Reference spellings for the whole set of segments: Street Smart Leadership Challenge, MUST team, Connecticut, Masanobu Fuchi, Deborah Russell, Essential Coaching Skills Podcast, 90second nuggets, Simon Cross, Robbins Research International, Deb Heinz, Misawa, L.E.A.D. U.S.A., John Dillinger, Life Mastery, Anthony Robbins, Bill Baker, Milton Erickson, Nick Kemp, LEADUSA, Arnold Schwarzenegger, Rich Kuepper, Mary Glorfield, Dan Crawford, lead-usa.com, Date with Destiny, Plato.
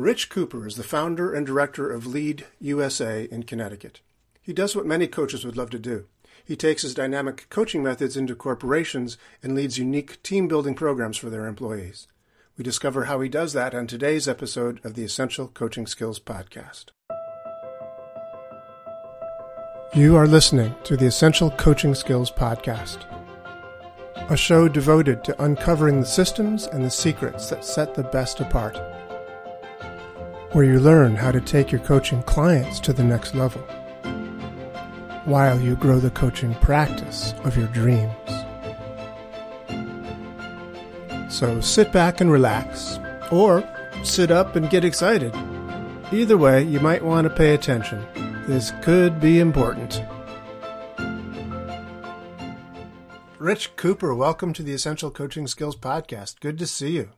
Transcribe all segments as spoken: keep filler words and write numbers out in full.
Rich Kuepper is the founder and director of L E A D U S A in Connecticut. He does what many coaches would love to do. He takes his dynamic coaching methods into corporations and leads unique team-building programs for their employees. We discover how he does that on today's episode of the Essential Coaching Skills Podcast. You are listening to the Essential Coaching Skills Podcast, a show devoted to uncovering the systems and the secrets that set the best apart, where you learn how to take your coaching clients to the next level, while you grow the coaching practice of your dreams. So sit back and relax, or sit up and get excited. Either way, you might want to pay attention. This could be important. Rich Kuepper, welcome to the Essential Coaching Skills Podcast. Good to see you.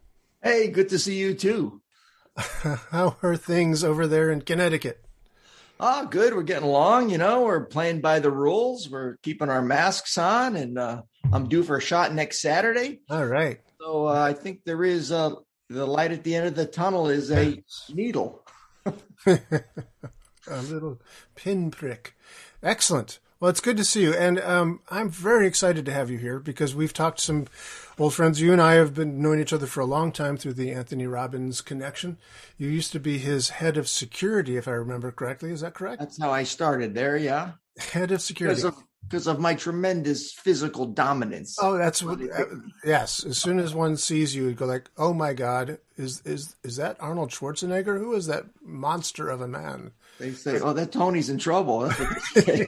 Hey, good to see you too. How are things over there in Connecticut? Ah, oh, good. We're getting along. You know, we're playing by the rules. We're keeping our masks on, and uh, I'm due for a shot next Saturday. All right. So uh, I think there is uh, the light at the end of the tunnel is a needle. A little pinprick. Excellent. Well, it's good to see you. And um, I'm very excited to have you here because we've talked to some old friends. You and I have been knowing each other for a long time through the Anthony Robbins connection. You used to be his head of security, if I remember correctly. Is that correct? That's how I started there, yeah. Head of security. Because of, because of my tremendous physical dominance. Oh, that's what, uh, yes. As soon as one sees you, you go like, oh my God, is, is, is that Arnold Schwarzenegger? Who is that monster of a man? They say, oh, that Tony's in trouble. That's what they say.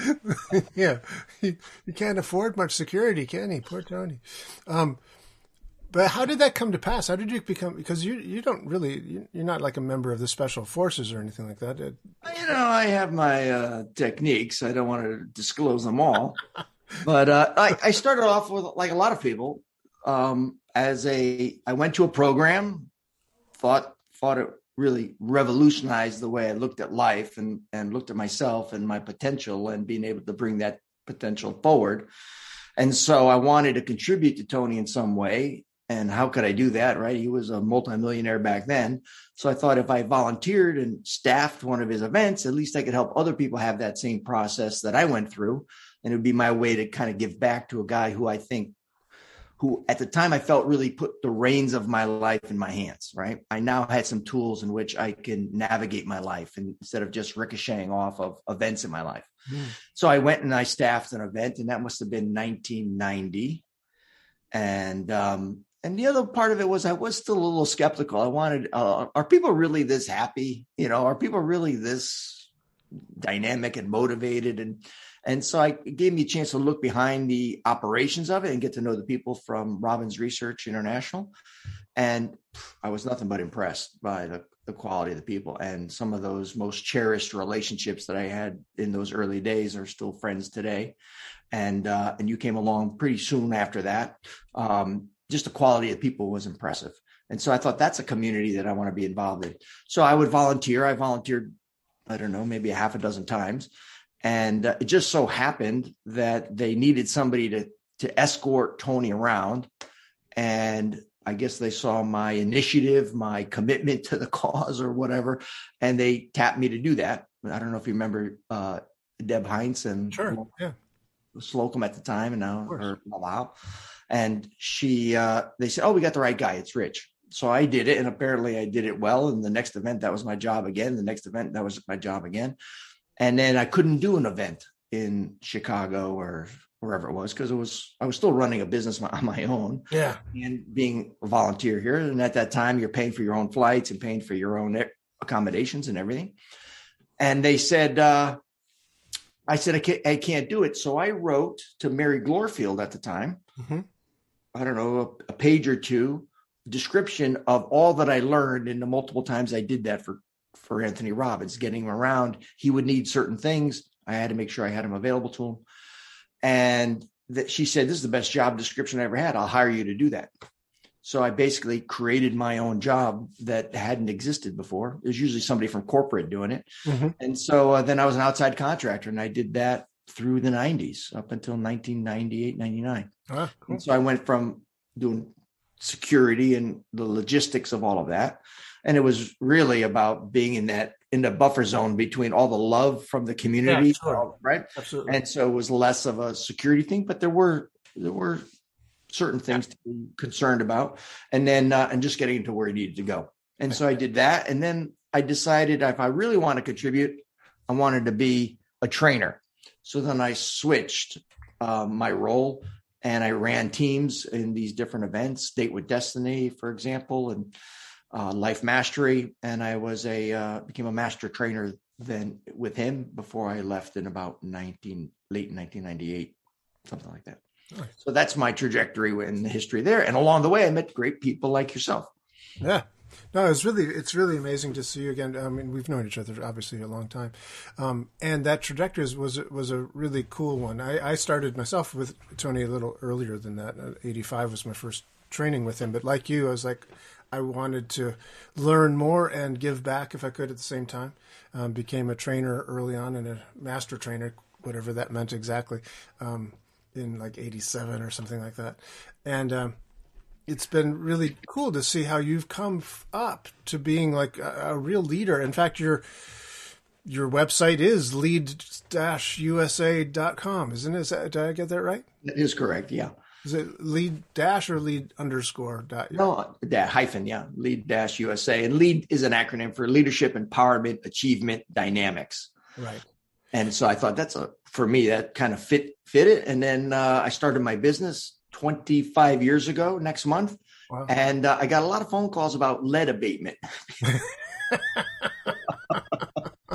Yeah, yeah. He, he can't afford much security, can he? Poor Tony. Um, but how did that come to pass? How did you become, because you, you don't really, you're not like a member of the special forces or anything like that. It, you know, I have my uh, techniques. I don't want to disclose them all. But uh, I, I started off with, like a lot of people, um, as a, I went to a program, thought, thought it really revolutionized the way I looked at life and, and looked at myself and my potential and being able to bring that potential forward. And so I wanted to contribute to Tony in some way. And how could I do that, right? He was a multimillionaire back then. So I thought if I volunteered and staffed one of his events, at least I could help other people have that same process that I went through. And it would be my way to kind of give back to a guy who I think who at the time I felt really put the reins of my life in my hands, right? I now had some tools in which I can navigate my life instead of just ricocheting off of events in my life. Mm. So I went and I staffed an event, and that must have been nineteen ninety. And um, and the other part of it was I was still a little skeptical. I wanted, uh, are people really this happy? You know, are people really this dynamic and motivated? And And so I, it gave me a chance to look behind the operations of it and get to know the people from Robbins Research International. And I was nothing but impressed by the, the quality of the people. And some of those most cherished relationships that I had in those early days are still friends today. And uh, and you came along pretty soon after that. Um, just the quality of people was impressive. And so I thought that's a community that I want to be involved in. So I would volunteer. I volunteered, I don't know, maybe a half a dozen times. And uh, it just so happened that they needed somebody to to escort Tony around. And I guess they saw my initiative, my commitment to the cause or whatever, and they tapped me to do that. I don't know if you remember uh, Deb Heinz and sure. yeah. Slocum at the time, and now her Malal. And she, uh, they said, oh, we got the right guy. It's Rich. So I did it, and apparently I did it well. And the next event, that was my job again. The next event, that was my job again. And then I couldn't do an event in Chicago or wherever it was because it was I was still running a business on my own, yeah, and being a volunteer here. And at that time, you're paying for your own flights and paying for your own accommodations and everything. And they said, uh, I said, I can't, I can't do it. So I wrote to Mary Glorfield at the time, mm-hmm. I don't know, a, a page or two description of all that I learned in the multiple times I did that for for Anthony Robbins, getting him around. He would need certain things. I had to make sure I had him available to him. And that she said, this is the best job description I ever had. I'll hire you to do that. So I basically created my own job that hadn't existed before. It was usually somebody from corporate doing it. Mm-hmm. And so uh, then I was an outside contractor, and I did that through the nineties up until nineteen ninety-eight, ninety-nine. Ah, cool. And so I went from doing security and the logistics of all of that. And it was really about being in that, in the buffer zone between all the love from the community. Yeah, sure. Right. Absolutely. And so it was less of a security thing, but there were, there were certain things yeah. to be concerned about, and then, uh, and just getting to where you needed to go. And so I did that. And then I decided if I really want to contribute, I wanted to be a trainer. So then I switched uh, my role, and I ran teams in these different events, Date with Destiny, for example, and uh, Life Mastery. And I was a, uh, became a master trainer then with him before I left in about nineteen, late nineteen ninety-eight, something like that. Nice. So that's my trajectory in the history there. And along the way, I met great people like yourself. Yeah. No, it's really it's really amazing to see you again. I mean, we've known each other obviously a long time, um, and that trajectory was was a really cool one. I, I started myself with Tony a little earlier than that. eighty-five was my first training with him, but like you, I was like, I wanted to learn more and give back if I could at the same time. Um, became a trainer early on and a master trainer, whatever that meant exactly, um, in like eighty-seven or something like that, and. Um, It's been really cool to see how you've come up to being like a, a real leader. In fact, your your website is lead dash U S A dot com, isn't it? Is that, did I get that right? That is correct, yeah. Is it lead dash or lead underscore dot? No, that hyphen, yeah, lead dash U S A. And LEAD is an acronym for Leadership, Empowerment, Achievement, Dynamics. Right. And so I thought that's a, for me, that kind of fit, fit it. And then uh, I started my business twenty-five years ago next month. Wow. And uh, I got a lot of phone calls about lead abatement.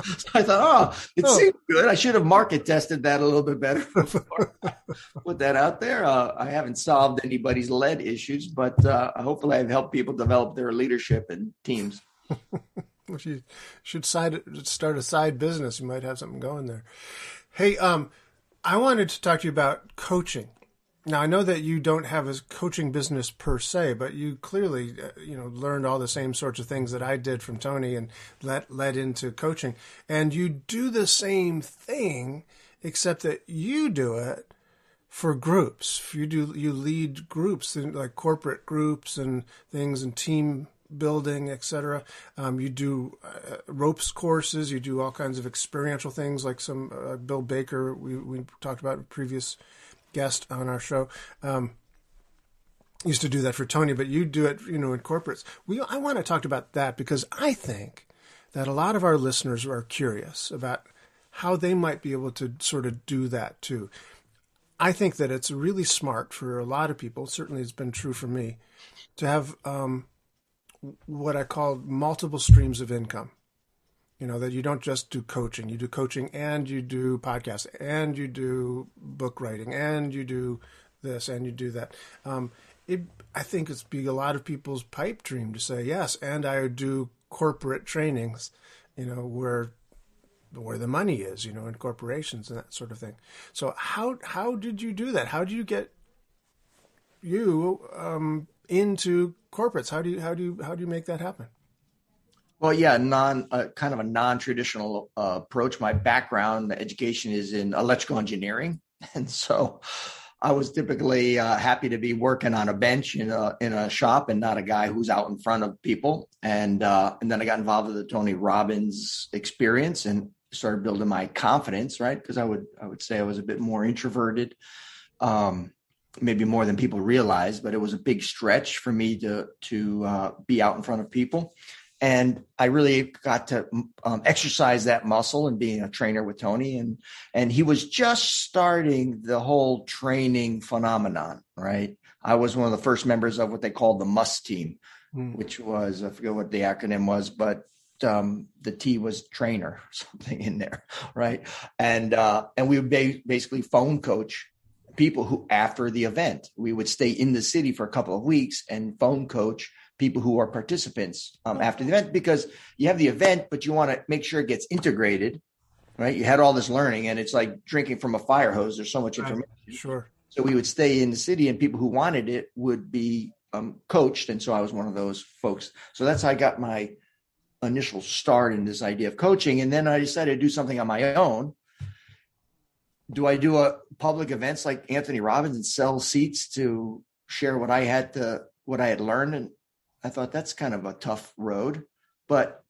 So I thought, oh, it oh. seems good. I should have market tested that a little bit better before I put that out there. Uh, I haven't solved anybody's lead issues, but uh, hopefully I've helped people develop their leadership and teams. Well, you should side, start a side business. You might have something going there. Hey, um, I wanted to talk to you about coaching. Now, I know that you don't have a coaching business per se, but you clearly, you know, learned all the same sorts of things that I did from Tony and that led into coaching. And you do the same thing, except that you do it for groups. You do, you lead groups, like corporate groups and things and team building, et cetera. Um, you do uh, ropes courses. You do all kinds of experiential things like some uh, Bill Baker we, we talked about in previous guest on our show, um, used to do that for Tony, but you do it, you know, in corporates. We, I want to talk about that because I think that a lot of our listeners are curious about how they might be able to sort of do that too. I think that it's really smart for a lot of people, certainly it's been true for me, to have um, what I call multiple streams of income. You know, that you don't just do coaching, you do coaching and you do podcasts and you do book writing and you do this and you do that. Um, it, I think it's be a lot of people's pipe dream to say, yes, and I do corporate trainings, you know, where where the money is, you know, in corporations and that sort of thing. So how how did you do that? How do you get you um, into corporates? How do you how do you how do you make that happen? Well, yeah, non uh, kind of a non-traditional uh, approach. My background, education is in electrical engineering, and so I was typically uh, happy to be working on a bench in a in a shop and not a guy who's out in front of people. And uh, and then I got involved with the Tony Robbins experience and started building my confidence, right? Because I would I would say I was a bit more introverted, um, maybe more than people realize, but it was a big stretch for me to to uh, be out in front of people. And I really got to um, exercise that muscle and being a trainer with Tony. And and he was just starting the whole training phenomenon, right? I was one of the first members of what they called the MUST team, mm. which was, I forget what the acronym was, but um, the T was trainer, something in there, right? And, uh, and we would ba- basically phone coach people who, after the event, we would stay in the city for a couple of weeks and phone coach people who are participants um, after the event, because you have the event, but you want to make sure it gets integrated, right? You had all this learning and it's like drinking from a fire hose. There's so much information. Sure. So we would stay in the city and people who wanted it would be um, coached. And so I was one of those folks. So that's how I got my initial start in this idea of coaching. And then I decided to do something on my own. Do I do a public events like Anthony Robbins and sell seats to share what I had to, what I had learned? And I thought that's kind of a tough road. But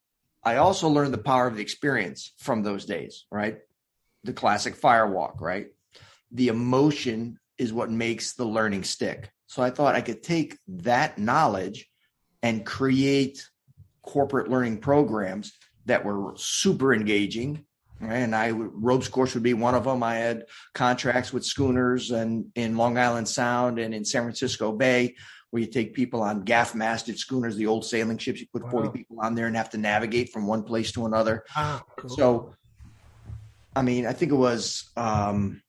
I also learned the power of the experience from those days, right? The classic fire walk, right? The emotion is what makes the learning stick. So I thought I could take that knowledge and create corporate learning programs that were super engaging. Right? And I ropes course would be one of them. I had contracts with schooners and in Long Island Sound and in San Francisco Bay, where you take people on gaff masted schooners, the old sailing ships. You put wow. forty people on there and have to navigate from one place to another. Ah, cool. So, I mean, I think it was um,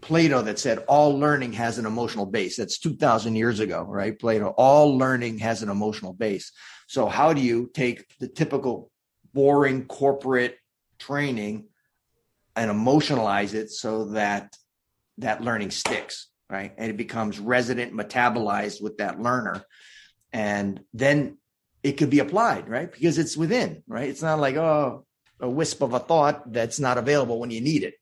Plato that said all learning has an emotional base. That's two thousand years ago, right? Plato, all learning has an emotional base. So how do you take the typical boring corporate training and emotionalize it so that that learning sticks, right? And it becomes resident, metabolized with that learner. And then it could be applied, right? Because it's within, right? It's not like, oh, a wisp of a thought that's not available when you need it.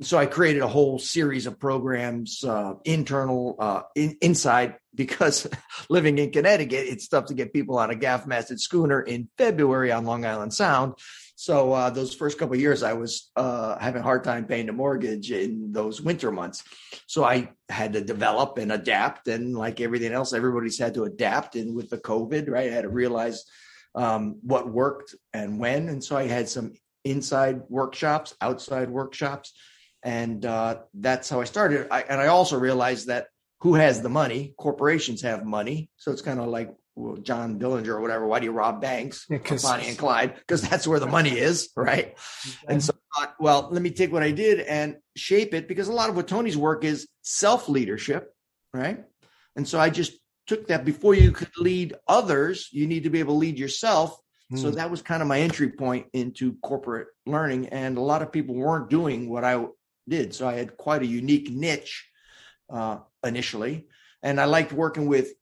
So I created a whole series of programs, uh, internal, uh, in, inside, because living in Connecticut, it's tough to get people on a gaff-masted schooner in February on Long Island Sound. So uh, those first couple of years, I was uh, having a hard time paying the mortgage in those winter months. So I had to develop and adapt. And like everything else, everybody's had to adapt. And with the COVID, right, I had to realize um, what worked and when. And so I had some inside workshops, outside workshops. And uh, that's how I started. I, and I also realized that who has the money? Corporations have money. So it's kind of like, well, John Dillinger or whatever, why do you rob banks? Yeah, Bonnie and Clyde, because that's where the money is, right? Yeah. And so I thought, well, let me take what I did and shape it, because a lot of what Tony's work is self-leadership, right? And so I just took that. Before you could lead others, you need to be able to lead yourself. Mm. So that was kind of my entry point into corporate learning. And a lot of people weren't doing what I did. So I had quite a unique niche uh, initially. And I liked working with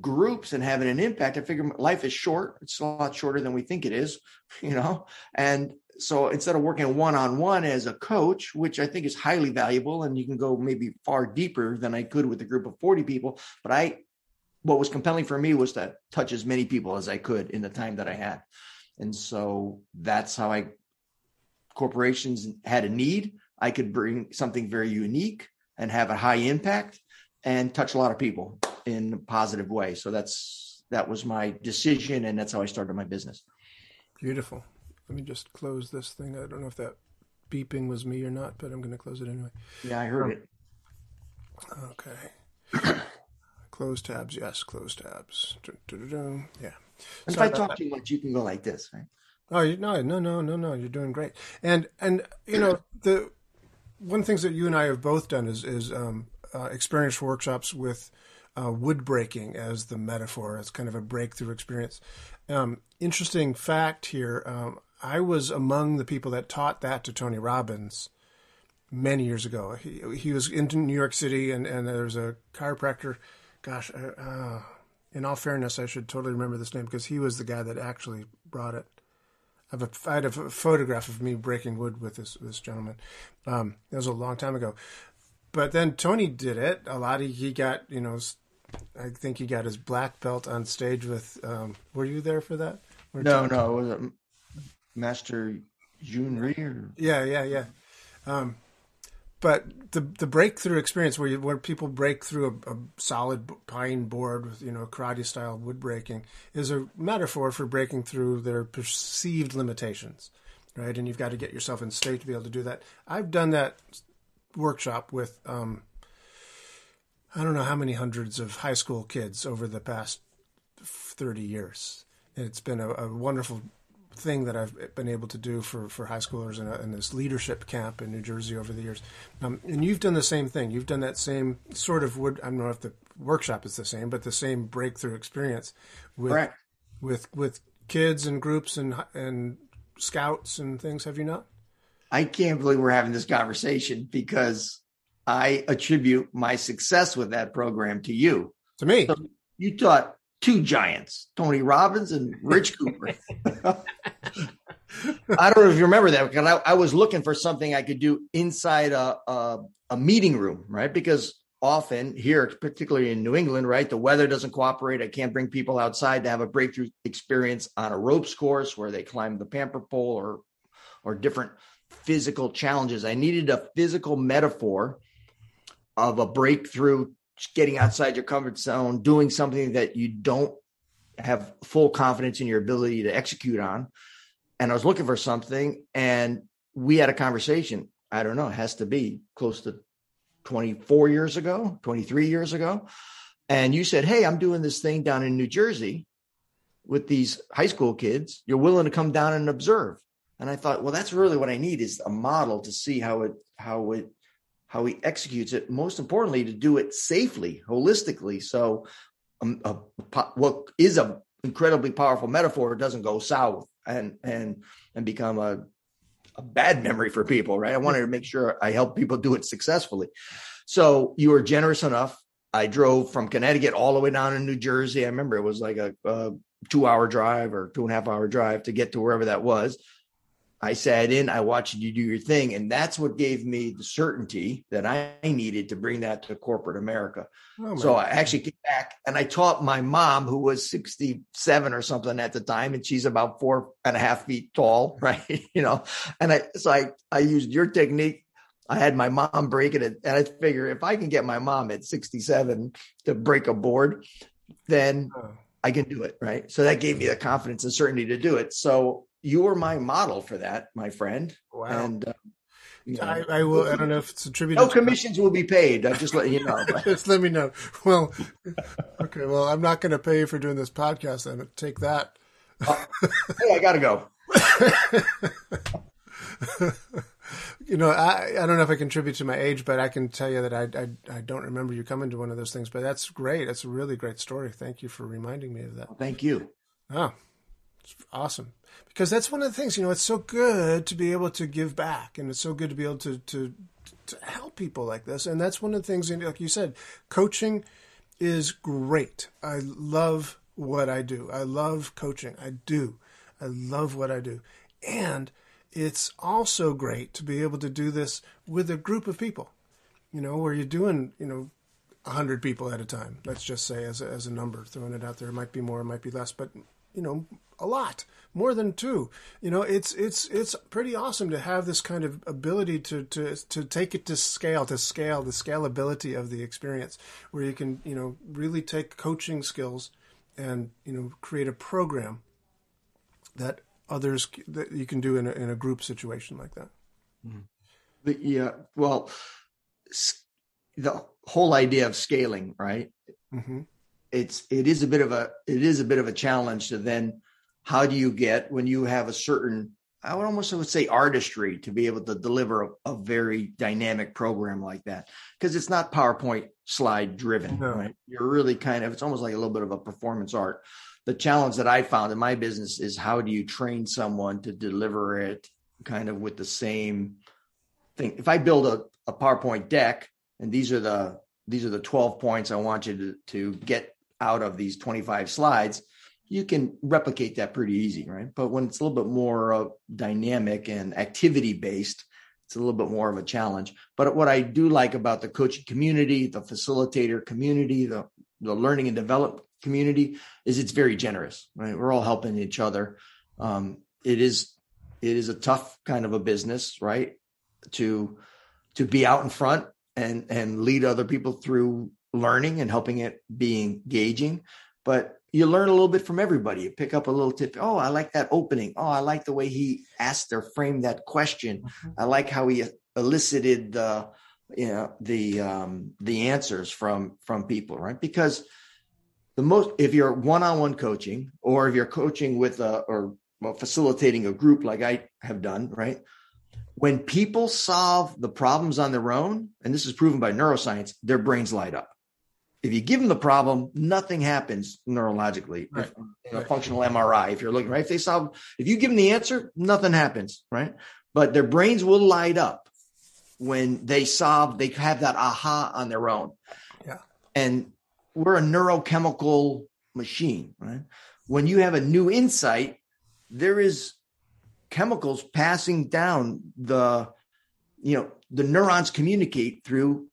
groups and having an impact. I figure life is short. It's a lot shorter than we think it is, you know? And so instead of working one-on-one as a coach, which I think is highly valuable, and you can go maybe far deeper than I could with a group of forty people. But I, what was compelling for me was to touch as many people as I could in the time that I had. And so that's how I, corporations had a need. I could bring something very unique and have a high impact and touch a lot of people in a positive way. So that's, that was my decision. And that's how I started my business. Beautiful. Let me just close this thing. I don't know if that beeping was me or not, but I'm going to close it anyway. Yeah, I heard it. Okay. Close tabs. Yes. Close tabs. Du-du-du-du. Yeah. And if I talk too much, you can go like this, right? Oh, no, no, no, no, no. You're doing great. And, and, you know, the one of the things that you and I have both done is, is, um, uh, experience workshops with, Uh, wood breaking as the metaphor. It's kind of a breakthrough experience. Um, interesting fact here. Um, I was among the people that taught that to Tony Robbins many years ago. He he was in New York City, and, and there was a chiropractor. Gosh, I, uh, in all fairness, I should totally remember this name, because he was the guy that actually brought it. I have a, I had a photograph of me breaking wood with this, this gentleman. Um, that was a long time ago. But then Tony did it a lot. He, he got, you know, I think he got his black belt on stage with, um, were you there for that? We're no, talking. no. Was it Master Junri? Or... Yeah, yeah, yeah. Um, but the the breakthrough experience where, you, where people break through a, a solid pine board with, you know, karate style wood breaking is a metaphor for breaking through their perceived limitations, right? And you've got to get yourself in state to be able to do that. I've done that workshop with, um, I don't know how many hundreds of high school kids over the past thirty years. And it's been a, a wonderful thing that I've been able to do for, for high schoolers in, a, in this leadership camp in New Jersey over the years. Um, and you've done the same thing. You've done that same sort of wood. I don't know if the workshop is the same, but the same breakthrough experience with, right. with, with kids and groups and, and scouts and things. Have you not? I can't believe we're having this conversation, because I attribute my success with that program to you. To me. So you taught two giants, Tony Robbins and Rich Kuepper. I don't know if you remember that, because I, I was looking for something I could do inside a, a, a meeting room, right? Because often here, particularly in New England, right? The weather doesn't cooperate. I can't bring people outside to have a breakthrough experience on a ropes course where they climb the pamper pole or, or different physical challenges. I needed a physical metaphor of a breakthrough, getting outside your comfort zone, doing something that you don't have full confidence in your ability to execute on. And I was looking for something, and we had a conversation. I don't know, it has to be close to twenty-four years ago, twenty-three years ago. And you said, hey, I'm doing this thing down in New Jersey with these high school kids. You're willing to come down and observe. And I thought, well, that's really what I need, is a model to see how it, how it, how he executes it. Most importantly, to do it safely, holistically. So um, a, what is an incredibly powerful metaphor doesn't go south and, and, and become a, a bad memory for people, right? I wanted to make sure I help people do it successfully. So you were generous enough. I drove from Connecticut all the way down in New Jersey. I remember it was like a, a two hour drive or two and a half hour drive to get to wherever that was. I sat in, I watched you do your thing. And that's what gave me the certainty that I needed to bring that to corporate America. Oh, so I actually came back and I taught my mom, who was sixty-seven or something at the time. And she's about four and a half feet tall, right? You know, and I, so I, I used your technique. I had my mom break it. And I figure if I can get my mom at sixty-seven to break a board, then I can do it. Right. So that gave me the confidence and certainty to do it. So you were my model for that, my friend. Wow. And uh, you know, I, I will. I don't know if it's attributed. No to commissions that. Will be paid. I just let you know. Just let me know. Well, okay. Well, I'm not going to pay you for doing this podcast. Then take that. Uh, hey, I gotta go. You know, I I don't know if I contribute to my age, but I can tell you that I I, I don't remember you coming to one of those things. But that's great. That's a really great story. Thank you for reminding me of that. Well, thank you. Oh, it's awesome. Because that's one of the things, you know, it's so good to be able to give back, and it's so good to be able to, to, to help people like this. And that's one of the things, like you said, coaching is great. I love what I do. I love coaching. I do. I love what I do. And it's also great to be able to do this with a group of people, you know, where you're doing, you know, one hundred people at a time. Let's just say as a, as a number, throwing it out there. It might be more, it might be less, but, you know, a lot more than two, you know, it's, it's, it's pretty awesome to have this kind of ability to, to, to take it to scale, to scale the scalability of the experience, where you can, you know, really take coaching skills and, you know, create a program that others, that you can do in a, in a group situation like that. Mm-hmm. Yeah. Well, the whole idea of scaling, right? Mm-hmm. It's, it is a bit of a, it is a bit of a challenge to then, how do you get, when you have a certain, I would almost I would say artistry, to be able to deliver a, a very dynamic program like that? Because it's not PowerPoint slide driven, no. Right? You're really kind of, it's almost like a little bit of a performance art. The challenge that I found in my business is, how do you train someone to deliver it kind of with the same thing? If I build a, a PowerPoint deck, and these are the, these are the twelve points I want you to, to get out of these twenty-five slides, you can replicate that pretty easy, right? But when it's a little bit more uh, dynamic and activity-based, it's a little bit more of a challenge. But what I do like about the coaching community, the facilitator community, the, the learning and development community, is it's very generous, right? We're all helping each other. Um, it is it is a tough kind of a business, right? To to be out in front and and lead other people through learning and helping it be engaging, but you learn a little bit from everybody. You pick up a little tip. Oh, I like that opening. Oh, I like the way he asked or framed that question. Mm-hmm. I like how he elicited the, you know, the um, the answers from from people, right? Because the most, if you're one-on-one coaching, or if you're coaching with a, or well, facilitating a group like I have done, right? When people solve the problems on their own, and this is proven by neuroscience, their brains light up. If you give them the problem, nothing happens neurologically, right. If, in a functional M R I, if you're looking, right? If they solve, if you give them the answer, nothing happens, right? But their brains will light up when they solve, they have that aha on their own. Yeah. And we're a neurochemical machine, right? When you have a new insight, there is chemicals passing down the, you know, the neurons communicate through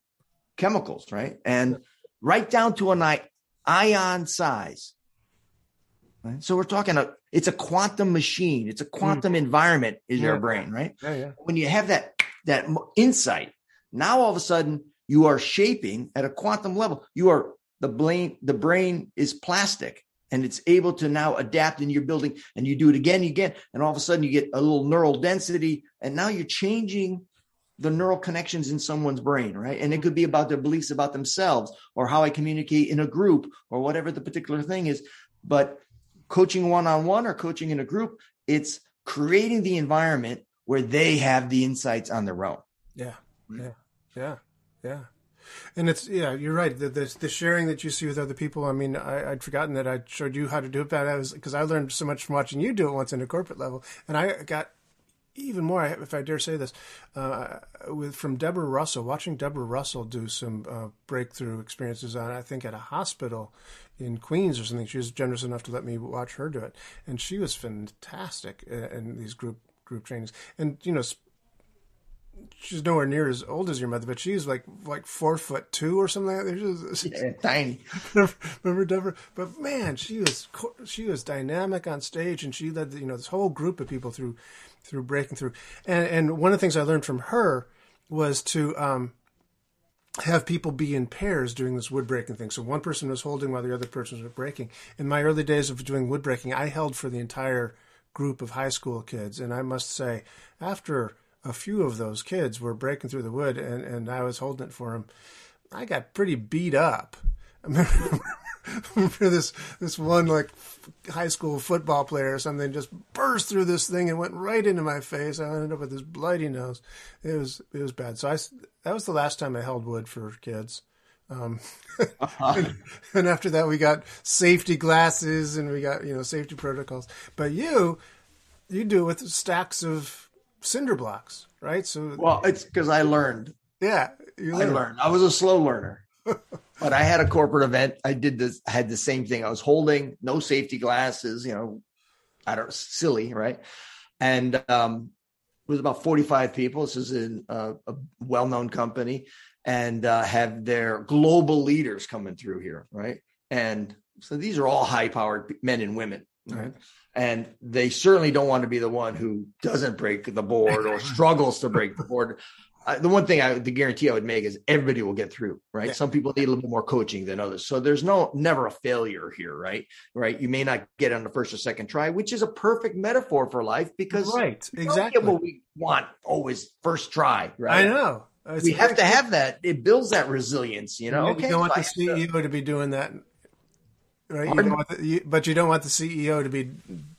chemicals, right? And right down to an ion size. Right? So we're talking, a, it's a quantum machine. It's a quantum mm. environment is yeah. your brain, right? Yeah, yeah. When you have that that insight, now all of a sudden you are shaping at a quantum level. You are the brain, the brain is plastic and it's able to now adapt in your building, and you do it again and again. And all of a sudden you get a little neural density, and now you're changing the neural connections in someone's brain, right? And it could be about their beliefs about themselves or how I communicate in a group or whatever the particular thing is. But coaching one-on-one or coaching in a group, it's creating the environment where they have the insights on their own. Yeah. Yeah. Yeah. Yeah. And it's, yeah, you're right. The, the, the sharing that you see with other people. I mean, I, I'd forgotten that I showed you how to do it, but I was, because I learned so much from watching you do it once in a corporate level. And I got even more, if I dare say this, uh, with from Deborah Russell, watching Deborah Russell do some uh, breakthrough experiences on, I think, at a hospital in Queens or something. She was generous enough to let me watch her do it. And she was fantastic in, in these group group trainings. And, you know, she's nowhere near as old as your mother, but she's like like four foot two or something like that. She's, yeah, tiny. Remember Deborah? But man, she was she was dynamic on stage, and she led, you know, this whole group of people through through breaking through. And and one of the things I learned from her was to um, have people be in pairs doing this wood breaking thing. So one person was holding while the other person was breaking. In my early days of doing wood breaking, I held for the entire group of high school kids, and I must say, after a few of those kids were breaking through the wood, and, and I was holding it for them, I got pretty beat up. I remember, I remember this this one like high school football player or something just burst through this thing and went right into my face. I ended up with this bloody nose. It was it was bad. So I, that was the last time I held wood for kids. Um, uh-huh. and, and after that, we got safety glasses and we got, you know, safety protocols. But you you do it with stacks of cinder blocks, right? So well, it's because I learned. Yeah, you learned. I learned. I was a slow learner, but I had a corporate event. I did this. I had the same thing. I was holding, no safety glasses. You know, I don't silly, right? And um, it was about forty-five people. This is in uh, a well-known company, and uh, have their global leaders coming through here, right? And so these are all high-powered men and women, right? Mm-hmm. And they certainly don't want to be the one who doesn't break the board or struggles to break the board. Uh, the one thing I, the guarantee I would make is everybody will get through, right? Yeah. Some people need a little bit more coaching than others. So there's no, never a failure here, right? Right. You may not get on the first or second try, which is a perfect metaphor for life, because right, exactly what we want always first try, right? I know. It's we have to have that. It builds that resilience, you know? You okay, don't want so the C E O to... to be doing that. Right, you don't want the, you, but you don't want the C E O to be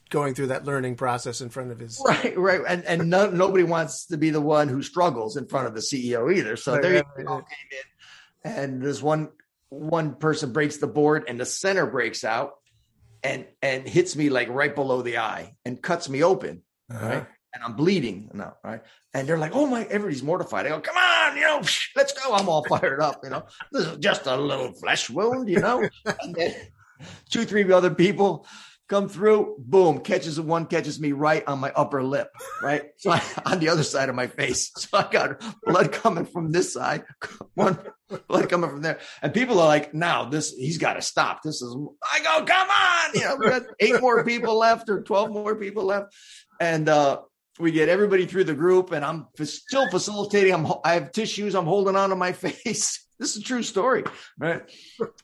going through that learning process in front of his right, right, and and no, nobody wants to be the one who struggles in front of the C E O either. So right, there right, you go, right. Came in, and there's one one person breaks the board, and the center breaks out, and and hits me like right below the eye, and cuts me open, uh-huh. right, and I'm bleeding now, right, and they're like, oh my, everybody's mortified. I go, come on, you know, psh, let's go. I'm all fired up, you know. This is just a little flesh wound, you know. And then, two, three other people come through, boom, catches one, catches me right on my upper lip, right? So I, on the other side of my face. So I got blood coming from this side, one blood coming from there. And people are like, now this, he's got to stop. This is, I go, come on, you know, we got eight more people left or twelve more people left. And uh, we get everybody through the group, and I'm still facilitating. I'm, I have tissues. I'm holding on to my face. This is a true story, right?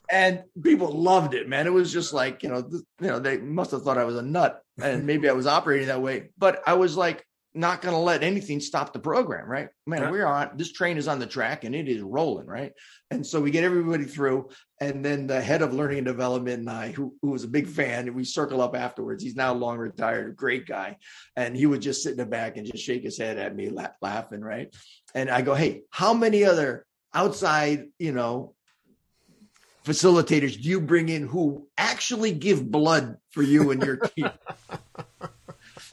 And people loved it, man. It was just like, you know, th- you know, they must have thought I was a nut, and maybe I was operating that way. But I was like, not going to let anything stop the program, right? Man, yeah. We're on this train is on the track, and it is rolling, right? And so we get everybody through, and then the head of learning and development and I, who, who was a big fan, and we circle up afterwards. He's now long retired, great guy, and he would just sit in the back and just shake his head at me, la- laughing, right? And I go, hey, how many other outside, you know, facilitators do you bring in who actually give blood for you and your team?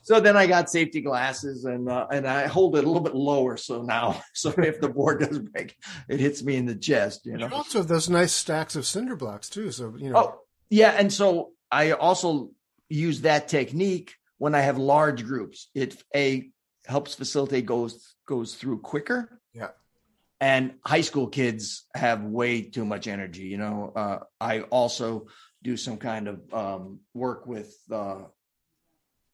So then I got safety glasses, and uh, and I hold it a little bit lower. So now, so if the board does break, it hits me in the chest, you know. You also have those nice stacks of cinder blocks too. So, you know. Oh, yeah. And so I also use that technique when I have large groups. It a helps facilitate goes, goes through quicker. Yeah. And high school kids have way too much energy. You know, uh, I also do some kind of um, work with uh,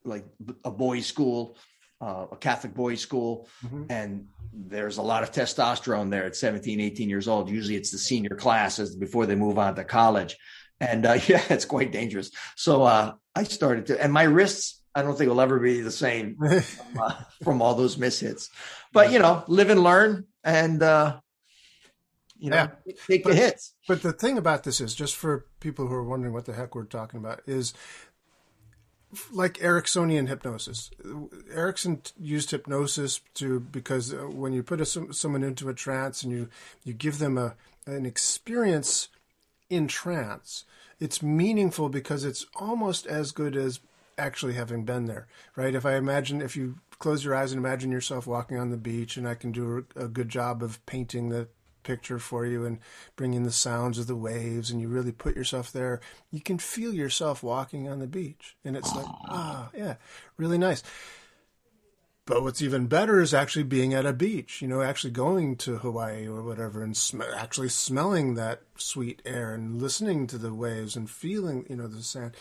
like a boys' school, uh, a Catholic boys' school. Mm-hmm. And there's a lot of testosterone there at seventeen, eighteen years old. Usually it's the senior classes before they move on to college. And uh, yeah, it's quite dangerous. So uh, I started to, and my wrists, I don't think will ever be the same from, uh, from all those mishits, but you know, live and learn, and uh, you know, yeah. take but, the hits. But the thing about this is, just for people who are wondering what the heck we're talking about, is like Ericksonian hypnosis. Erickson used hypnosis to because when you put a, someone into a trance and you you give them a an experience in trance, it's meaningful because it's almost as good as actually having been there, right? If I imagine, if you close your eyes and imagine yourself walking on the beach, and I can do a, a good job of painting the picture for you and bringing the sounds of the waves, and you really put yourself there, you can feel yourself walking on the beach. And it's like, ah, yeah, really nice. But what's even better is actually being at a beach, you know, actually going to Hawaii or whatever, and sm- actually smelling that sweet air and listening to the waves and feeling, you know, the sand.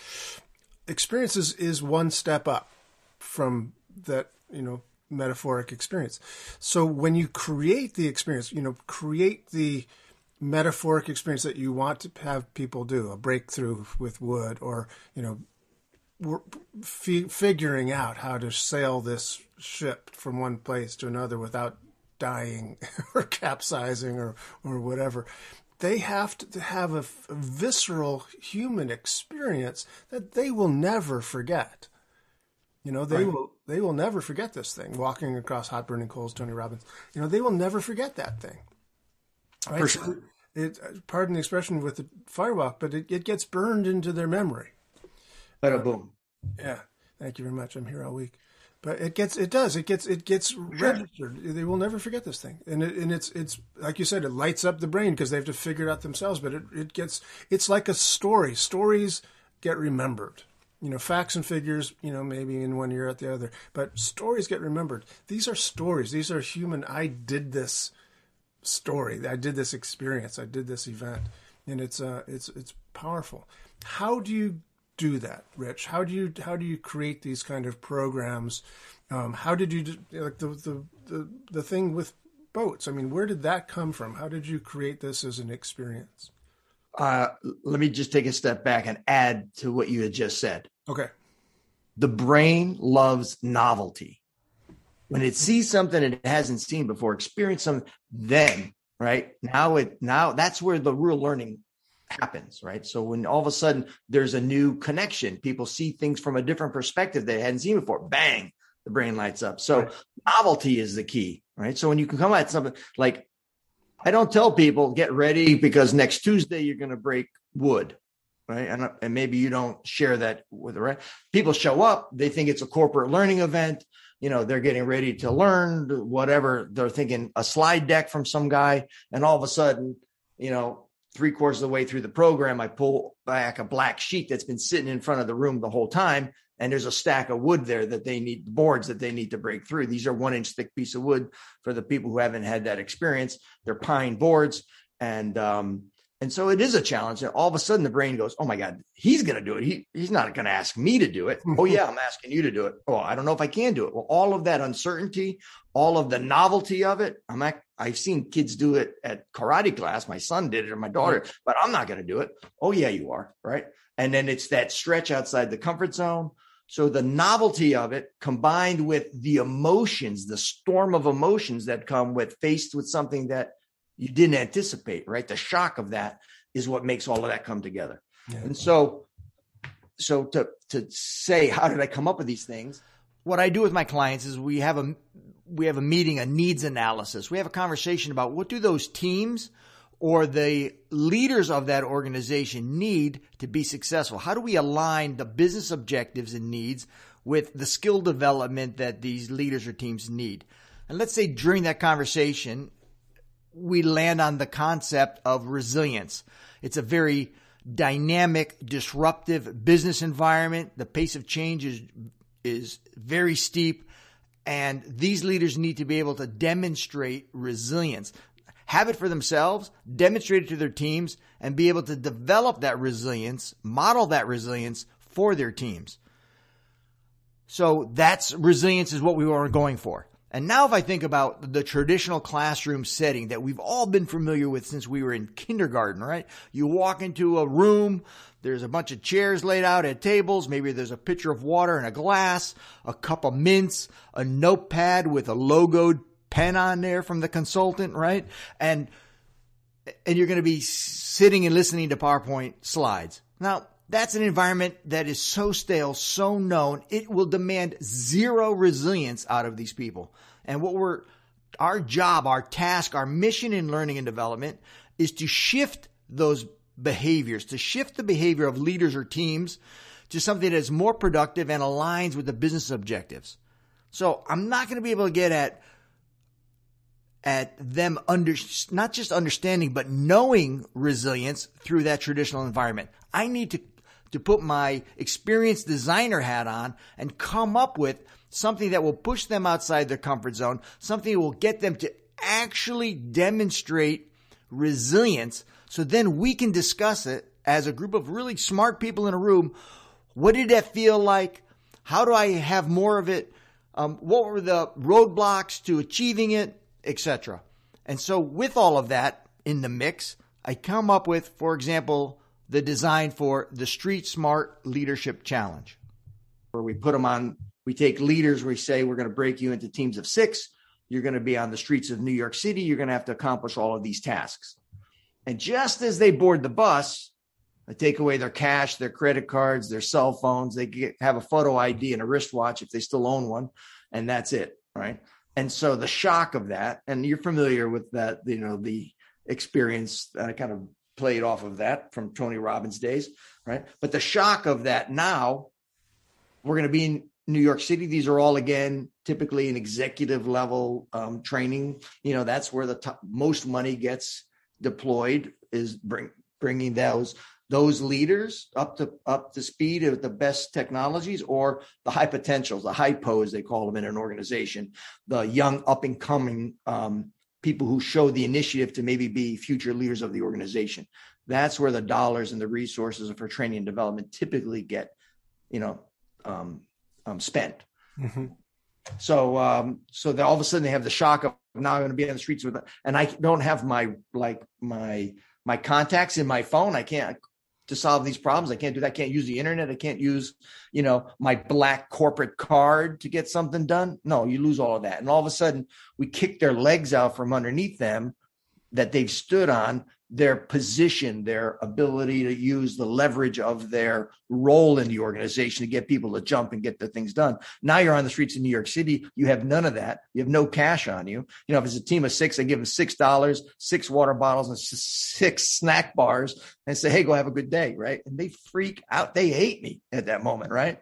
Experiences is one step up from that, you know, metaphoric experience. So when you create the experience, you know, create the metaphoric experience that you want to have people do, a breakthrough with wood, or, you know, we're f- figuring out how to sail this ship from one place to another without dying or capsizing or, or whatever. They have to have a visceral human experience that they will never forget. You know, they right. will they will never forget this thing. Walking across hot burning coals, Tony Robbins. You know, they will never forget that thing. Right? For sure. It, pardon the expression with the firewalk, but it, it gets burned into their memory. Bada boom. Yeah. Thank you very much. I'm here all week. But it gets, it does, it gets, it gets registered. They will never forget this thing. And it, and it's, it's like you said, it lights up the brain because they have to figure it out themselves. But it, it gets, it's like a story. Stories get remembered, you know, facts and figures, you know, maybe in one year at the other, but stories get remembered. These are stories. These are human. I did this story. I did this experience. I did this event. And it's, uh, it's, it's powerful. How do you do that, Rich? How do you how do you create these kind of programs? Um, how did you do, like the, the the the thing with boats? I mean, where did that come from? How did you create this as an experience? Uh, let me just take a step back and add to what you had just said. Okay. The brain loves novelty. When it sees something it hasn't seen before, experience something, then right now it now that's where the real learning happens, right? So when all of a sudden there's a new connection, people see things from a different perspective they hadn't seen before, bang, the brain lights up. So right. Novelty is the key, right? So when you can come at something like, I don't tell people get ready because next Tuesday you're going to break wood, right? And, and maybe you don't share that with the right people. Show up, they think it's a corporate learning event. You know, they're getting ready to learn whatever. They're thinking a slide deck from some guy. And all of a sudden, you know, three quarters of the way through the program, I pull back a black sheet that's been sitting in front of the room the whole time. And there's a stack of wood there that they need, boards that they need to break through. These are one inch thick piece of wood for the people who haven't had that experience. They're pine boards. And, um, and so it is a challenge. And all of a sudden the brain goes, oh my God, he's going to do it. He, he's not going to ask me to do it. Oh yeah, I'm asking you to do it. Oh, I don't know if I can do it. Well, all of that uncertainty, all of the novelty of it. I'm act- I've seen kids do it at karate class. My son did it, or my daughter, but I'm not going to do it. Oh yeah, you are. Right. And then it's that stretch outside the comfort zone. So the novelty of it combined with the emotions, the storm of emotions that come with faced with something that you didn't anticipate, right? The shock of that is what makes all of that come together. Yeah. And so, so to, to say, how did I come up with these things? What I do with my clients is we have a, we have a meeting, a needs analysis. We have a conversation about what do those teams or the leaders of that organization need to be successful? How do we align the business objectives and needs with the skill development that these leaders or teams need? And let's say during that conversation, we land on the concept of resilience. It's a very dynamic, disruptive business environment. The pace of change is, is very steep, and these leaders need to be able to demonstrate resilience. have it for themselves, demonstrate it to their teams, and be able to develop that resilience, model that resilience for their teams. So that's resilience is what we were going for. And now if I think about the traditional classroom setting that we've all been familiar with since we were in kindergarten, right? You walk into a room, there's a bunch of chairs laid out at tables. Maybe there's a pitcher of water and a glass, a cup of mints, a notepad with a logoed pen on there from the consultant, right? And, and you're going to be sitting and listening to PowerPoint slides. Now, that's an environment that is so stale, so known, it will demand zero resilience out of these people. And what we're, our job, our task, our mission in learning and development is to shift those behaviors, to shift the behavior of leaders or teams to something that is more productive and aligns with the business objectives. So I'm not going to be able to get at at them under, not just understanding, but knowing resilience through that traditional environment. I need to to put my experienced designer hat on and come up with something that will push them outside their comfort zone, something that will get them to actually demonstrate resilience, so then we can discuss it as a group of really smart people in a room. What did that feel like? How do I have more of it? Um, what were the roadblocks to achieving it, et cetera? And so with all of that in the mix, I come up with, for example, the design for the Street Smart Leadership Challenge, where we put them on, we take leaders, we say, we're going to break you into teams of six. You're going to be on the streets of New York City. You're going to have to accomplish all of these tasks. And just as they board the bus, I take away their cash, their credit cards, their cell phones. They get, have a photo I D and a wristwatch if they still own one. And that's it, right? And so the shock of that, and you're familiar with that, you know, the experience uh, kind of played off of that from Tony Robbins days, right? But the shock of that, now we're going to be in New York City. These are all, again, typically an executive level um, training. You know, that's where the top, most money gets deployed, is bring, bringing those those leaders up to up to speed with the best technologies, or the high potentials, the hypos, they call them in an organization, the young up and coming um people who show the initiative to maybe be future leaders of the organization. That's where the dollars and the resources for training and development typically get, you know, um, um, spent. Mm-hmm. So, um, so that all of a sudden they have the shock of, now I'm going to be on the streets with, and I don't have my, like my, my contacts in my phone. I can't to solve these problems. I can't do that. I can't use the internet. I can't use, you know, my black corporate card to get something done. No, you lose all of that. And all of a sudden we kick their legs out from underneath them that they've stood on, their position, their ability to use the leverage of their role in the organization to get people to jump and get their things done. Now you're on the streets of New York City. You have none of that. You have no cash on you. You know, if it's a team of six, I give them six dollars, six water bottles and six snack bars and say, hey, go have a good day, right? And they freak out. They hate me at that moment, right?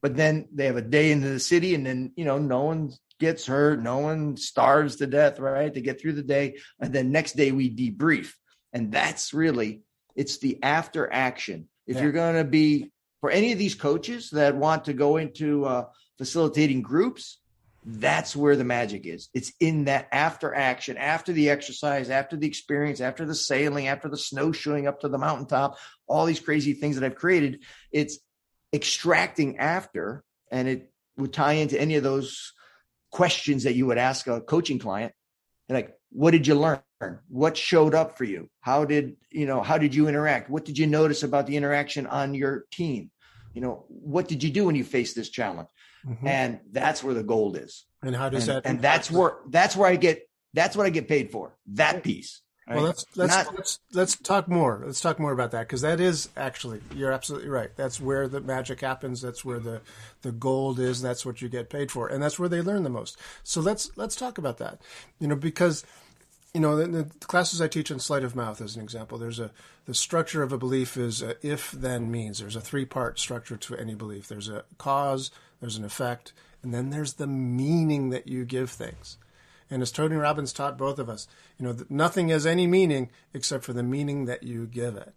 But then they have a day into the city, and then, you know, no one's gets hurt. No one starves to death, right? To get through the day. And then next day we debrief. And that's really, it's the after action. If yeah. you're going to be, for any of these coaches that want to go into uh, facilitating groups, that's where the magic is. It's in that after action, after the exercise, after the experience, after the sailing, after the snowshoeing up to the mountaintop, all these crazy things that I've created. It's extracting after, and it would tie into any of those questions that you would ask a coaching client. And like, what did you learn? What showed up for you? How did, you know, how did you interact? What did you notice about the interaction on your team? You know, what did you do when you faced this challenge? Mm-hmm. And that's where the gold is. And how does and, that, and that's where, that's where I get, that's what I get paid for, that piece. Right? Well, let's, let's, Not, let's, let's talk more. Let's talk more about that. 'Cause that is actually, you're absolutely right. That's where the magic happens. That's where the, the gold is. That's what you get paid for. And that's where they learn the most. So let's, let's talk about that, you know, because You know, the, the classes I teach in sleight of mouth, as an example, there's a, the structure of a belief is a if-then means. There's a three-part structure to any belief. There's a cause, there's an effect, and then there's the meaning that you give things. And as Tony Robbins taught both of us, you know, nothing has any meaning except for the meaning that you give it.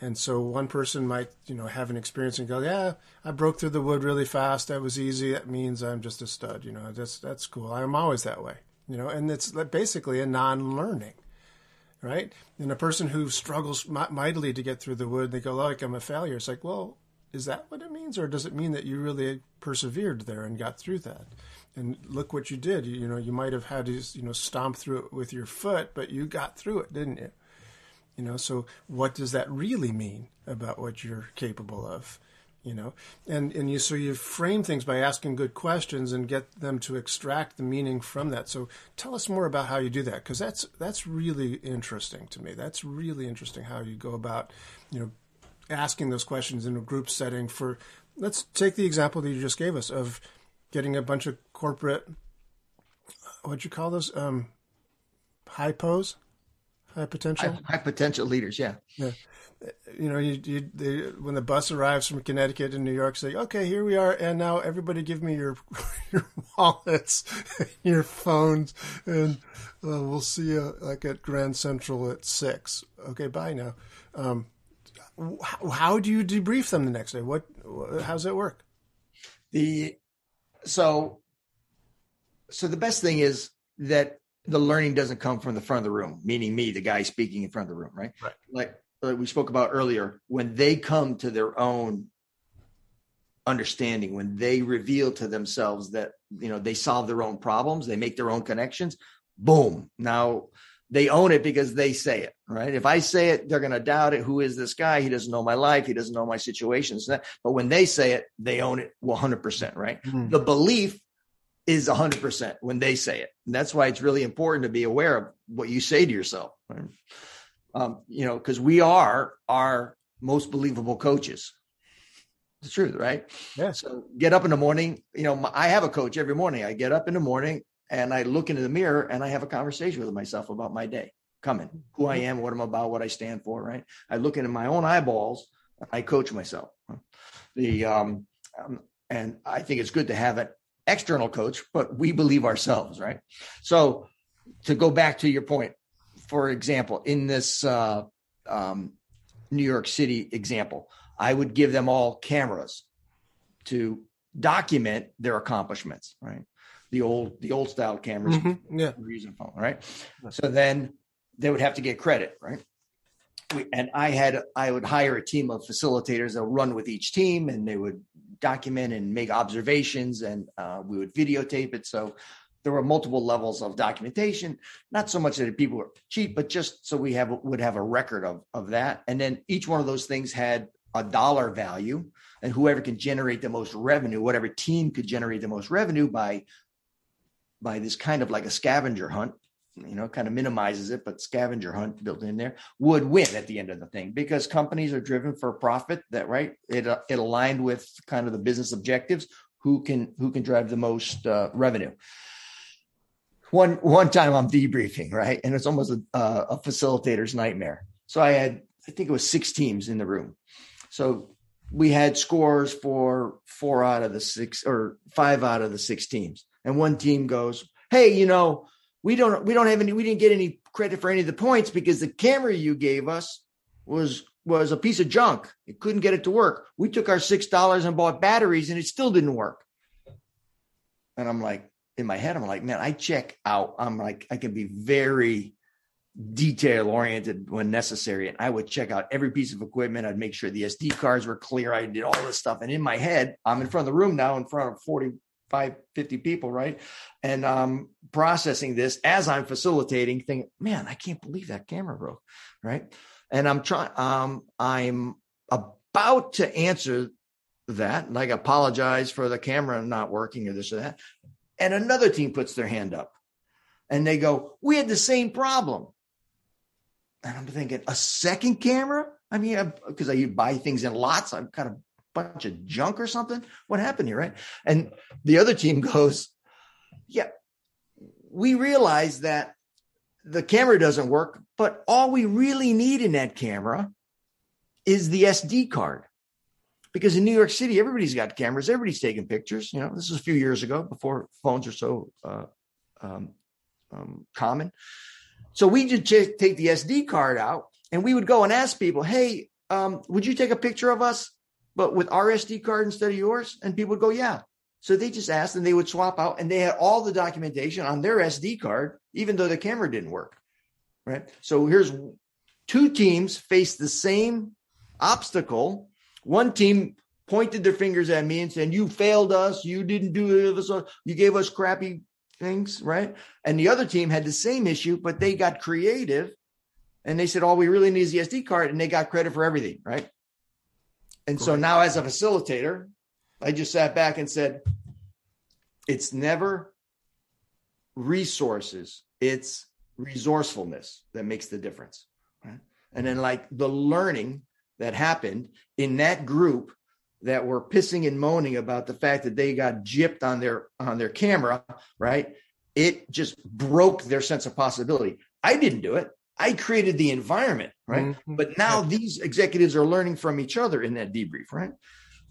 And so one person might, you know, have an experience and go, yeah, I broke through the wood really fast. That was easy. That means I'm just a stud. You know, that's, that's cool. I'm always that way. You know, and it's basically a non-learning. right? And a person who struggles mightily to get through the wood, they go, like, I'm a failure. It's like, well, is that what it means? Or does it mean that you really persevered there and got through that? And look what you did. You, you know, you might have had to, you know, stomp through it with your foot, but you got through it, didn't you? You know, so what does that really mean about what you're capable of? You know, and, and you so you frame things by asking good questions and get them to extract the meaning from that. So tell us more about how you do that, because that's that's really interesting to me. That's really interesting how you go about, you know, asking those questions in a group setting. For let's take the example that you just gave us of getting a bunch of corporate, what'd you call those? Um, high pos, high potential, high, high potential leaders. Yeah. Yeah. You know, you, you, they, when the bus arrives from Connecticut to New York, say, okay, here we are. And now everybody give me your your wallets, your phones, and uh, we'll see you like at Grand Central at six. Okay, bye now. Um, how, how do you debrief them the next day? What, how does that work? The, so, so the best thing is that the learning doesn't come from the front of the room, meaning me, the guy speaking in front of the room, right? Right. Like, we spoke about earlier, when they come to their own understanding, when they reveal to themselves that, you know, they solve their own problems, they make their own connections, boom. Now they own it because they say it, right? If I say it, they're going to doubt it. Who is this guy? He doesn't know my life. He doesn't know my situations. But when they say it, they own it one hundred percent, right? Mm-hmm. The belief is one hundred percent when they say it. And that's why it's really important to be aware of what you say to yourself, right? Um, you know, because we are our most believable coaches. It's the truth, right? Yeah. So get up in the morning. You know, my, I have a coach every morning. I get up in the morning and I look into the mirror and I have a conversation with myself about my day coming, who I am, what I'm about, what I stand for, right? I look into my own eyeballs. I coach myself. The um, um, and I think it's good to have an external coach, but we believe ourselves, right? So to go back to your point, for example, in this uh, um, New York City example, I would give them all cameras to document their accomplishments, right? The old, the old style cameras, mm-hmm. yeah. reason phone, right? So then they would have to get credit, right? We, and I had, I would hire a team of facilitators that would run with each team, and they would document and make observations, and uh, we would videotape it. So there were multiple levels of documentation, not so much that people were cheap, but just so we have would have a record of, of that. And then each one of those things had a dollar value, and whoever can generate the most revenue, whatever team could generate the most revenue by, by this kind of like a scavenger hunt, you know, kind of minimizes it, but scavenger hunt built in there, would win at the end of the thing, because companies are driven for profit, that, right. It, uh, it aligned with kind of the business objectives, who can, who can drive the most uh, revenue. One one time I'm debriefing, right? And it's almost a, uh, a facilitator's nightmare. So I had, I think it was six teams in the room. So we had scores for four out of the six or five out of the six teams. And one team goes, hey, you know, we don't, we don't have any, we didn't get any credit for any of the points because the camera you gave us was, was a piece of junk. It couldn't get it to work. We took our six dollars and bought batteries and it still didn't work. And I'm like, in my head, I'm like, man, I check out. I'm like, I can be very detail oriented when necessary. And I would check out every piece of equipment. I'd make sure the S D cards were clear. I did all this stuff. And in my head, I'm in front of the room now in front of forty-five, fifty people. Right. And I'm processing this as I'm facilitating thing, man, I can't believe that camera broke. Right. And I'm trying, um, I'm about to answer that. Like apologize for the camera not working or this or that. And another team puts their hand up and they go, we had the same problem. And I'm thinking, a second camera? I mean, because I, I buy things in lots. I've got a bunch of junk or something. What happened here, right? And the other team goes, yeah, we realize that the camera doesn't work, but all we really need in that camera is the S D card. Because in New York City, everybody's got cameras. Everybody's taking pictures. You know, this was a few years ago before phones were so uh, um, um, common. So we did ch- take the S D card out and we would go and ask people, hey, um, would you take a picture of us, but with our S D card instead of yours? And people would go, yeah. So they just asked and they would swap out and they had all the documentation on their S D card, even though the camera didn't work. right? So here's two teams face the same obstacle. One team pointed their fingers at me and said, you failed us. You didn't do this. You gave us crappy things, right? And the other team had the same issue, but they got creative and they said, all we really need is the S D card. And they got credit for everything, right? And so now as a facilitator, I just sat back and said, it's never resources, it's resourcefulness that makes the difference, right? And then like the learning that happened in that group that were pissing and moaning about the fact that they got gypped on their, on their camera, right? It just broke their sense of possibility. I didn't do it. I created the environment, right? Mm-hmm. But now these executives are learning from each other in that debrief, right?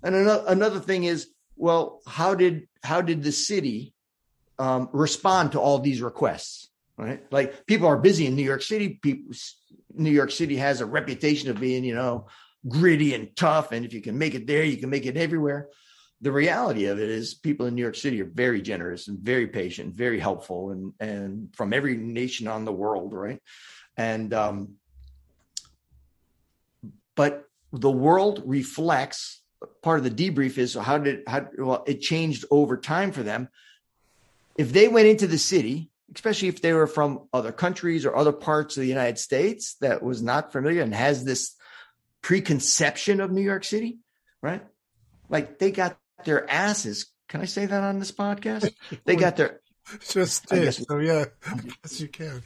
And another, another thing is, well, how did how did the city um, respond to all these requests, right? Like people are busy in New York City. People, New York City has a reputation of being, you know, gritty and tough. And if you can make it there, you can make it everywhere. The reality of it is people in New York City are very generous and very patient, very helpful, and, and from every nation on the world, right? And, um, but the world reflects, part of the debrief is how did, how, well, it changed over time for them. If they went into the city, especially if they were from other countries or other parts of the United States that was not familiar and has this preconception of New York City, right? Like they got their asses. Can I say that on this podcast? They got their Just did, so yeah, yes you can.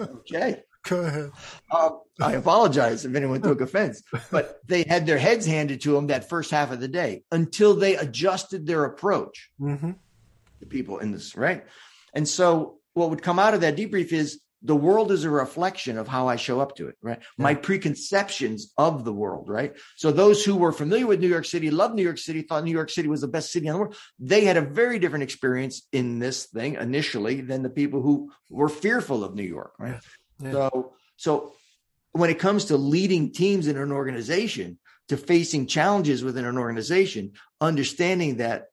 Okay. Go ahead. Um, I apologize if anyone took offense, but they had their heads handed to them that first half of the day until they adjusted their approach mm-hmm. to people in this, right? And so what would come out of that debrief is the world is a reflection of how I show up to it, right? Yeah. My preconceptions of the world, right? So those who were familiar with New York City, loved New York City, thought New York City was the best city in the world. They had a very different experience in this thing initially than the people who were fearful of New York, right? Yeah. Yeah. So, so when it comes to leading teams in an organization, to facing challenges within an organization, understanding that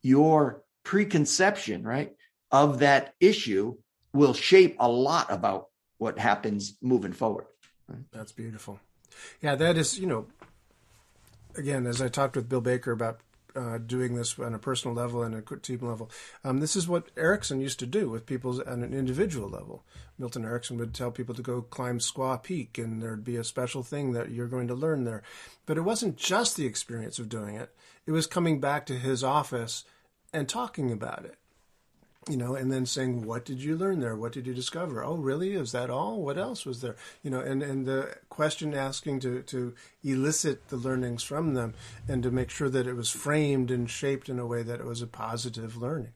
your preconception, right, of that issue will shape a lot about what happens moving forward. That's beautiful. Yeah, that is, you know, again, as I talked with Bill Baker about uh, doing this on a personal level and a team level, um, this is what Erickson used to do with people on an individual level. Milton Erickson would tell people to go climb Squaw Peak and there'd be a special thing that you're going to learn there. But it wasn't just the experience of doing it. It was coming back to his office and talking about it. You know, and then saying, what did you learn there? What did you discover? Oh, really? Is that all? What else was there? You know, and, and the question asking to, to elicit the learnings from them and to make sure that it was framed and shaped in a way that it was a positive learning,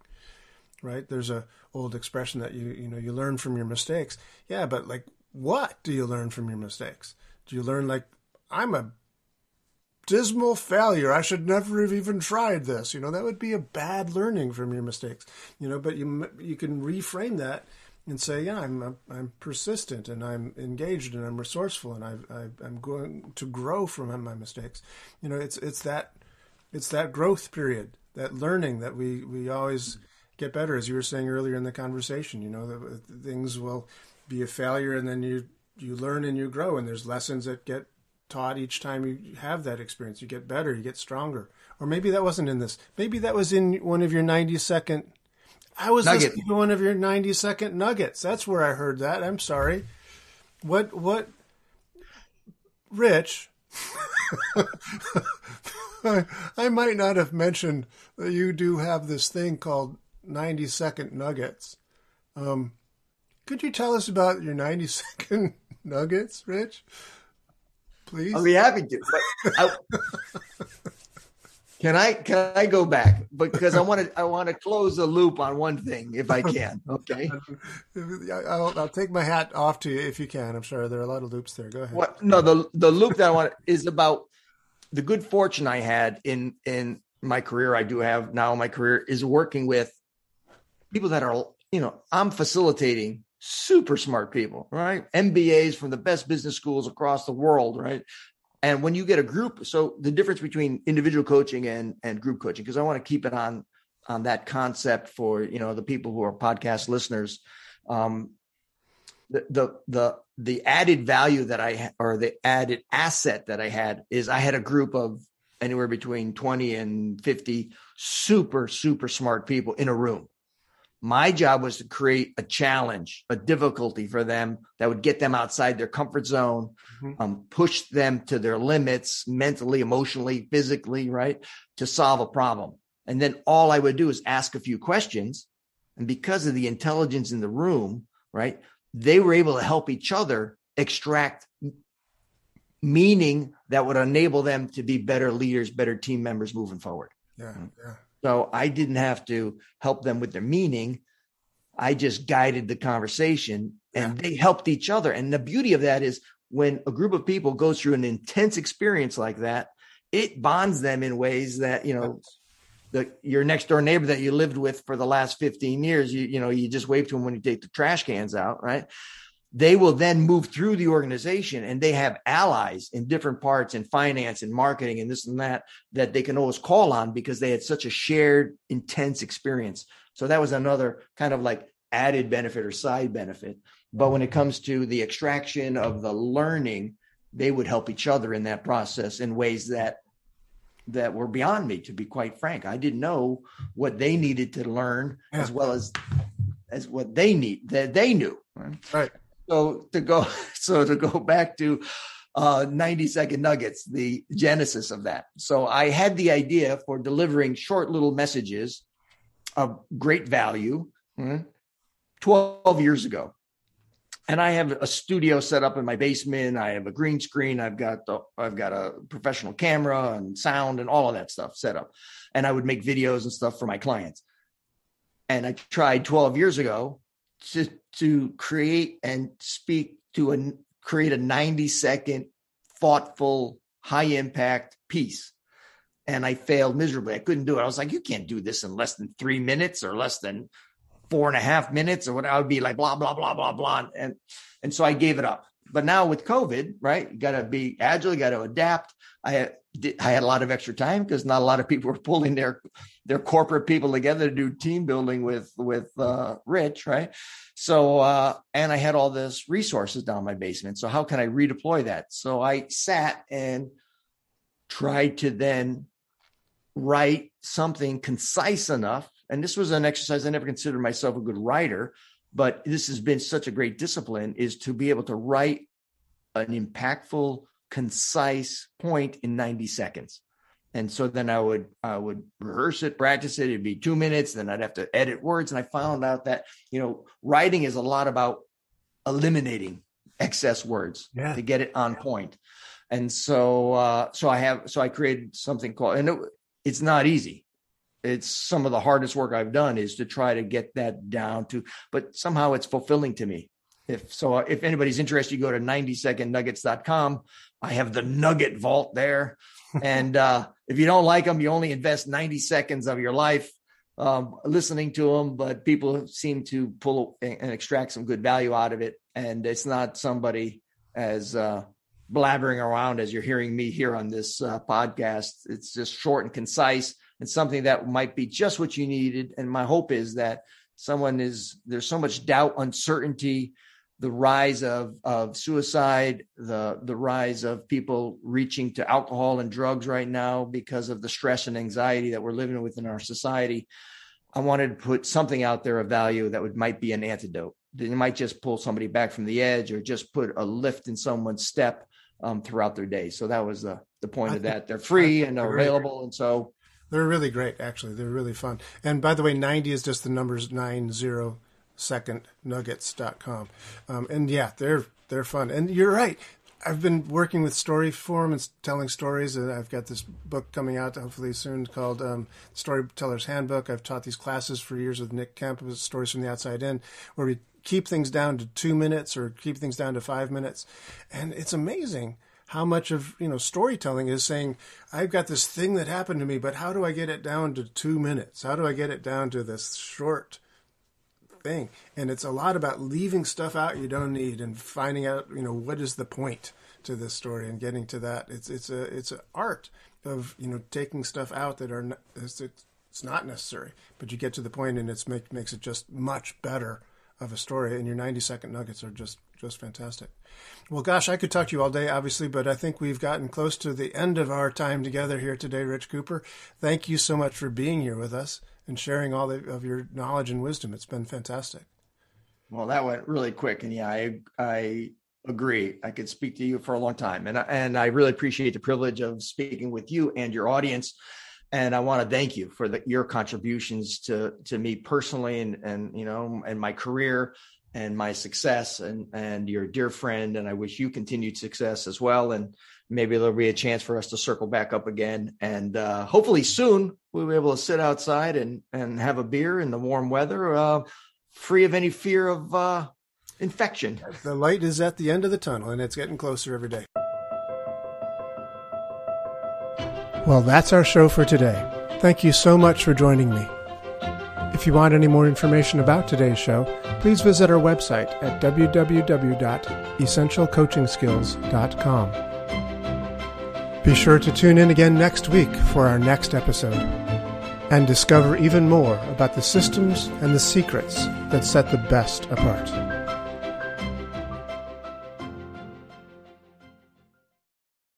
right? There's a old expression that, you you know, you learn from your mistakes. Yeah, but like, what do you learn from your mistakes? Do you learn like, I'm a dismal failure. I should never have even tried this. You know, that would be a bad learning from your mistakes, you know, but you you can reframe that and say, yeah, I'm I'm persistent and I'm engaged and I'm resourceful and I've, I've, I'm going to grow from my mistakes. You know, it's it's that it's that growth period, that learning that we, we always get better. As you were saying earlier in the conversation, you know, that things will be a failure and then you, you learn and you grow and there's lessons that get taught each time you have that experience. You get better, you get stronger. Or maybe that wasn't in this. Maybe that was in one of your ninety second. I was Nugget. listening to one of your ninety second nuggets. That's where I heard that. I'm sorry. What, what, Rich, I, I might not have mentioned that you do have this thing called ninety second nuggets. Um, could you tell us about your ninety second nuggets, Rich? Please. I'll be happy to. But I, can I can I go back because I want to I want to close the loop on one thing if I can. Okay, I'll, I'll take my hat off to you if you can. I'm sorry, there are a lot of loops there. Go ahead. What, no, the the loop that I want is about the good fortune I had in in my career. I do have now in my career is working with people that are, you know, I'm facilitating super smart people, right? M B As from the best business schools across the world, right? And when you get a group, so the difference between individual coaching and, and group coaching, because I want to keep it on, on that concept for, you know, the people who are podcast listeners. Um, the, the, the, the added value that I, or the added asset that I had is I had a group of anywhere between twenty and fifty super, super smart people in a room. My job was to create a challenge, a difficulty for them that would get them outside their comfort zone, mm-hmm. um, push them to their limits mentally, emotionally, physically, right, to solve a problem. And then all I would do is ask a few questions. And because of the intelligence in the room, right, they were able to help each other extract meaning that would enable them to be better leaders, better team members moving forward. Yeah, yeah. So I didn't have to help them with their meaning. I just guided the conversation and yeah. they helped each other. And the beauty of that is when a group of people goes through an intense experience like that, it bonds them in ways that, you know, the, your next door neighbor that you lived with for the last fifteen years, you, you know, you just wave to them when you take the trash cans out, right? They will then move through the organization and they have allies in different parts in finance and marketing and this and that, that they can always call on because they had such a shared intense experience. So that was another kind of like added benefit or side benefit. But when it comes to the extraction of the learning, they would help each other in that process in ways that, that were beyond me, to be quite frank. I didn't know what they needed to learn yeah. as well as, as what they need that they knew. Right. right. So to go, so to go back to uh, ninety second nuggets, the genesis of that. So I had the idea for delivering short little messages of great value mm-hmm. twelve years ago. And I have a studio set up in my basement. I have a green screen. I've got the, I've got a professional camera and sound and all of that stuff set up. And I would make videos and stuff for my clients. And I tried twelve years ago to, to create and speak to and create a ninety second, thoughtful, high impact piece. And I failed miserably. I couldn't do it. I was like, you can't do this in less than three minutes or less than four and a half minutes or what. I would be like, blah, blah, blah, blah, blah. And, and so I gave it up. But now with COVID, right, you got to be agile, you got to adapt. I, I had a lot of extra time because not a lot of people were pulling their, their corporate people together to do team building with, with uh, Rich, right? So, uh, and I had all this resources down in my basement. So how can I redeploy that? So I sat and tried to then write something concise enough. And this was an exercise. I never considered myself a good writer, but this has been such a great discipline, is to be able to write an impactful, concise point in ninety seconds. And so then I would, I would rehearse it, practice it. It'd be two minutes. Then I'd have to edit words. And I found out that, you know, writing is a lot about eliminating excess words yeah. to get it on point. And so, uh, so I have, so I created something called, and it, it's not easy. It's some of the hardest work I've done is to try to get that down to, but somehow it's fulfilling to me. If so, if anybody's interested, you go to ninety second nuggets dot com. I have the nugget vault there. And uh, if you don't like them, you only invest ninety seconds of your life um, listening to them, but people seem to pull and extract some good value out of it. And it's not somebody as uh, blabbering around as you're hearing me here on this uh, podcast. It's just short and concise. And something that might be just what you needed. And my hope is that someone is, there's so much doubt, uncertainty, the rise of, of suicide, the, the rise of people reaching to alcohol and drugs right now because of the stress and anxiety that we're living with in our society. I wanted to put something out there of value that would, might be an antidote. It might just pull somebody back from the edge or just put a lift in someone's step um, throughout their day. So that was the, the point of that. They're free and available. And so they're really great, actually. They're really fun. And by the way, ninety is just the numbers ninety second nuggets dot com. Um, and yeah, they're they're fun. And you're right. I've been working with story form and telling stories. And I've got this book coming out hopefully soon called um, Storyteller's Handbook. I've taught these classes for years with Nick Kemp, with Stories from the Outside In, where we keep things down to two minutes or keep things down to five minutes. And it's amazing how much of, you know, storytelling is saying, I've got this thing that happened to me, but how do I get it down to two minutes? How do I get it down to this short thing? And it's a lot about leaving stuff out you don't need and finding out, you know, what is the point to this story and getting to that. It's it's a it's an art of, you know, taking stuff out that are it's, it's not necessary, but you get to the point and it's make, makes it just much better of a story, and your ninety second nuggets are just just fantastic. Well, gosh, I could talk to you all day, obviously, but I think we've gotten close to the end of our time together here today, Rich Kuepper. Thank you so much for being here with us and sharing all of your knowledge and wisdom. It's been fantastic. Well, that went really quick, and yeah, I I agree. I could speak to you for a long time, and I, and I really appreciate the privilege of speaking with you and your audience. And I want to thank you for the, your contributions to to me personally, and and you know, and my career, and my success, and and your dear friend. And I wish you continued success as well. And maybe there'll be a chance for us to circle back up again. And uh, hopefully soon we'll be able to sit outside and and have a beer in the warm weather, uh, free of any fear of uh, infection. The light is at the end of the tunnel, and it's getting closer every day. Well, that's our show for today. Thank you so much for joining me. If you want any more information about today's show, please visit our website at w w w dot essential coaching skills dot com. Be sure to tune in again next week for our next episode and discover even more about the systems and the secrets that set the best apart.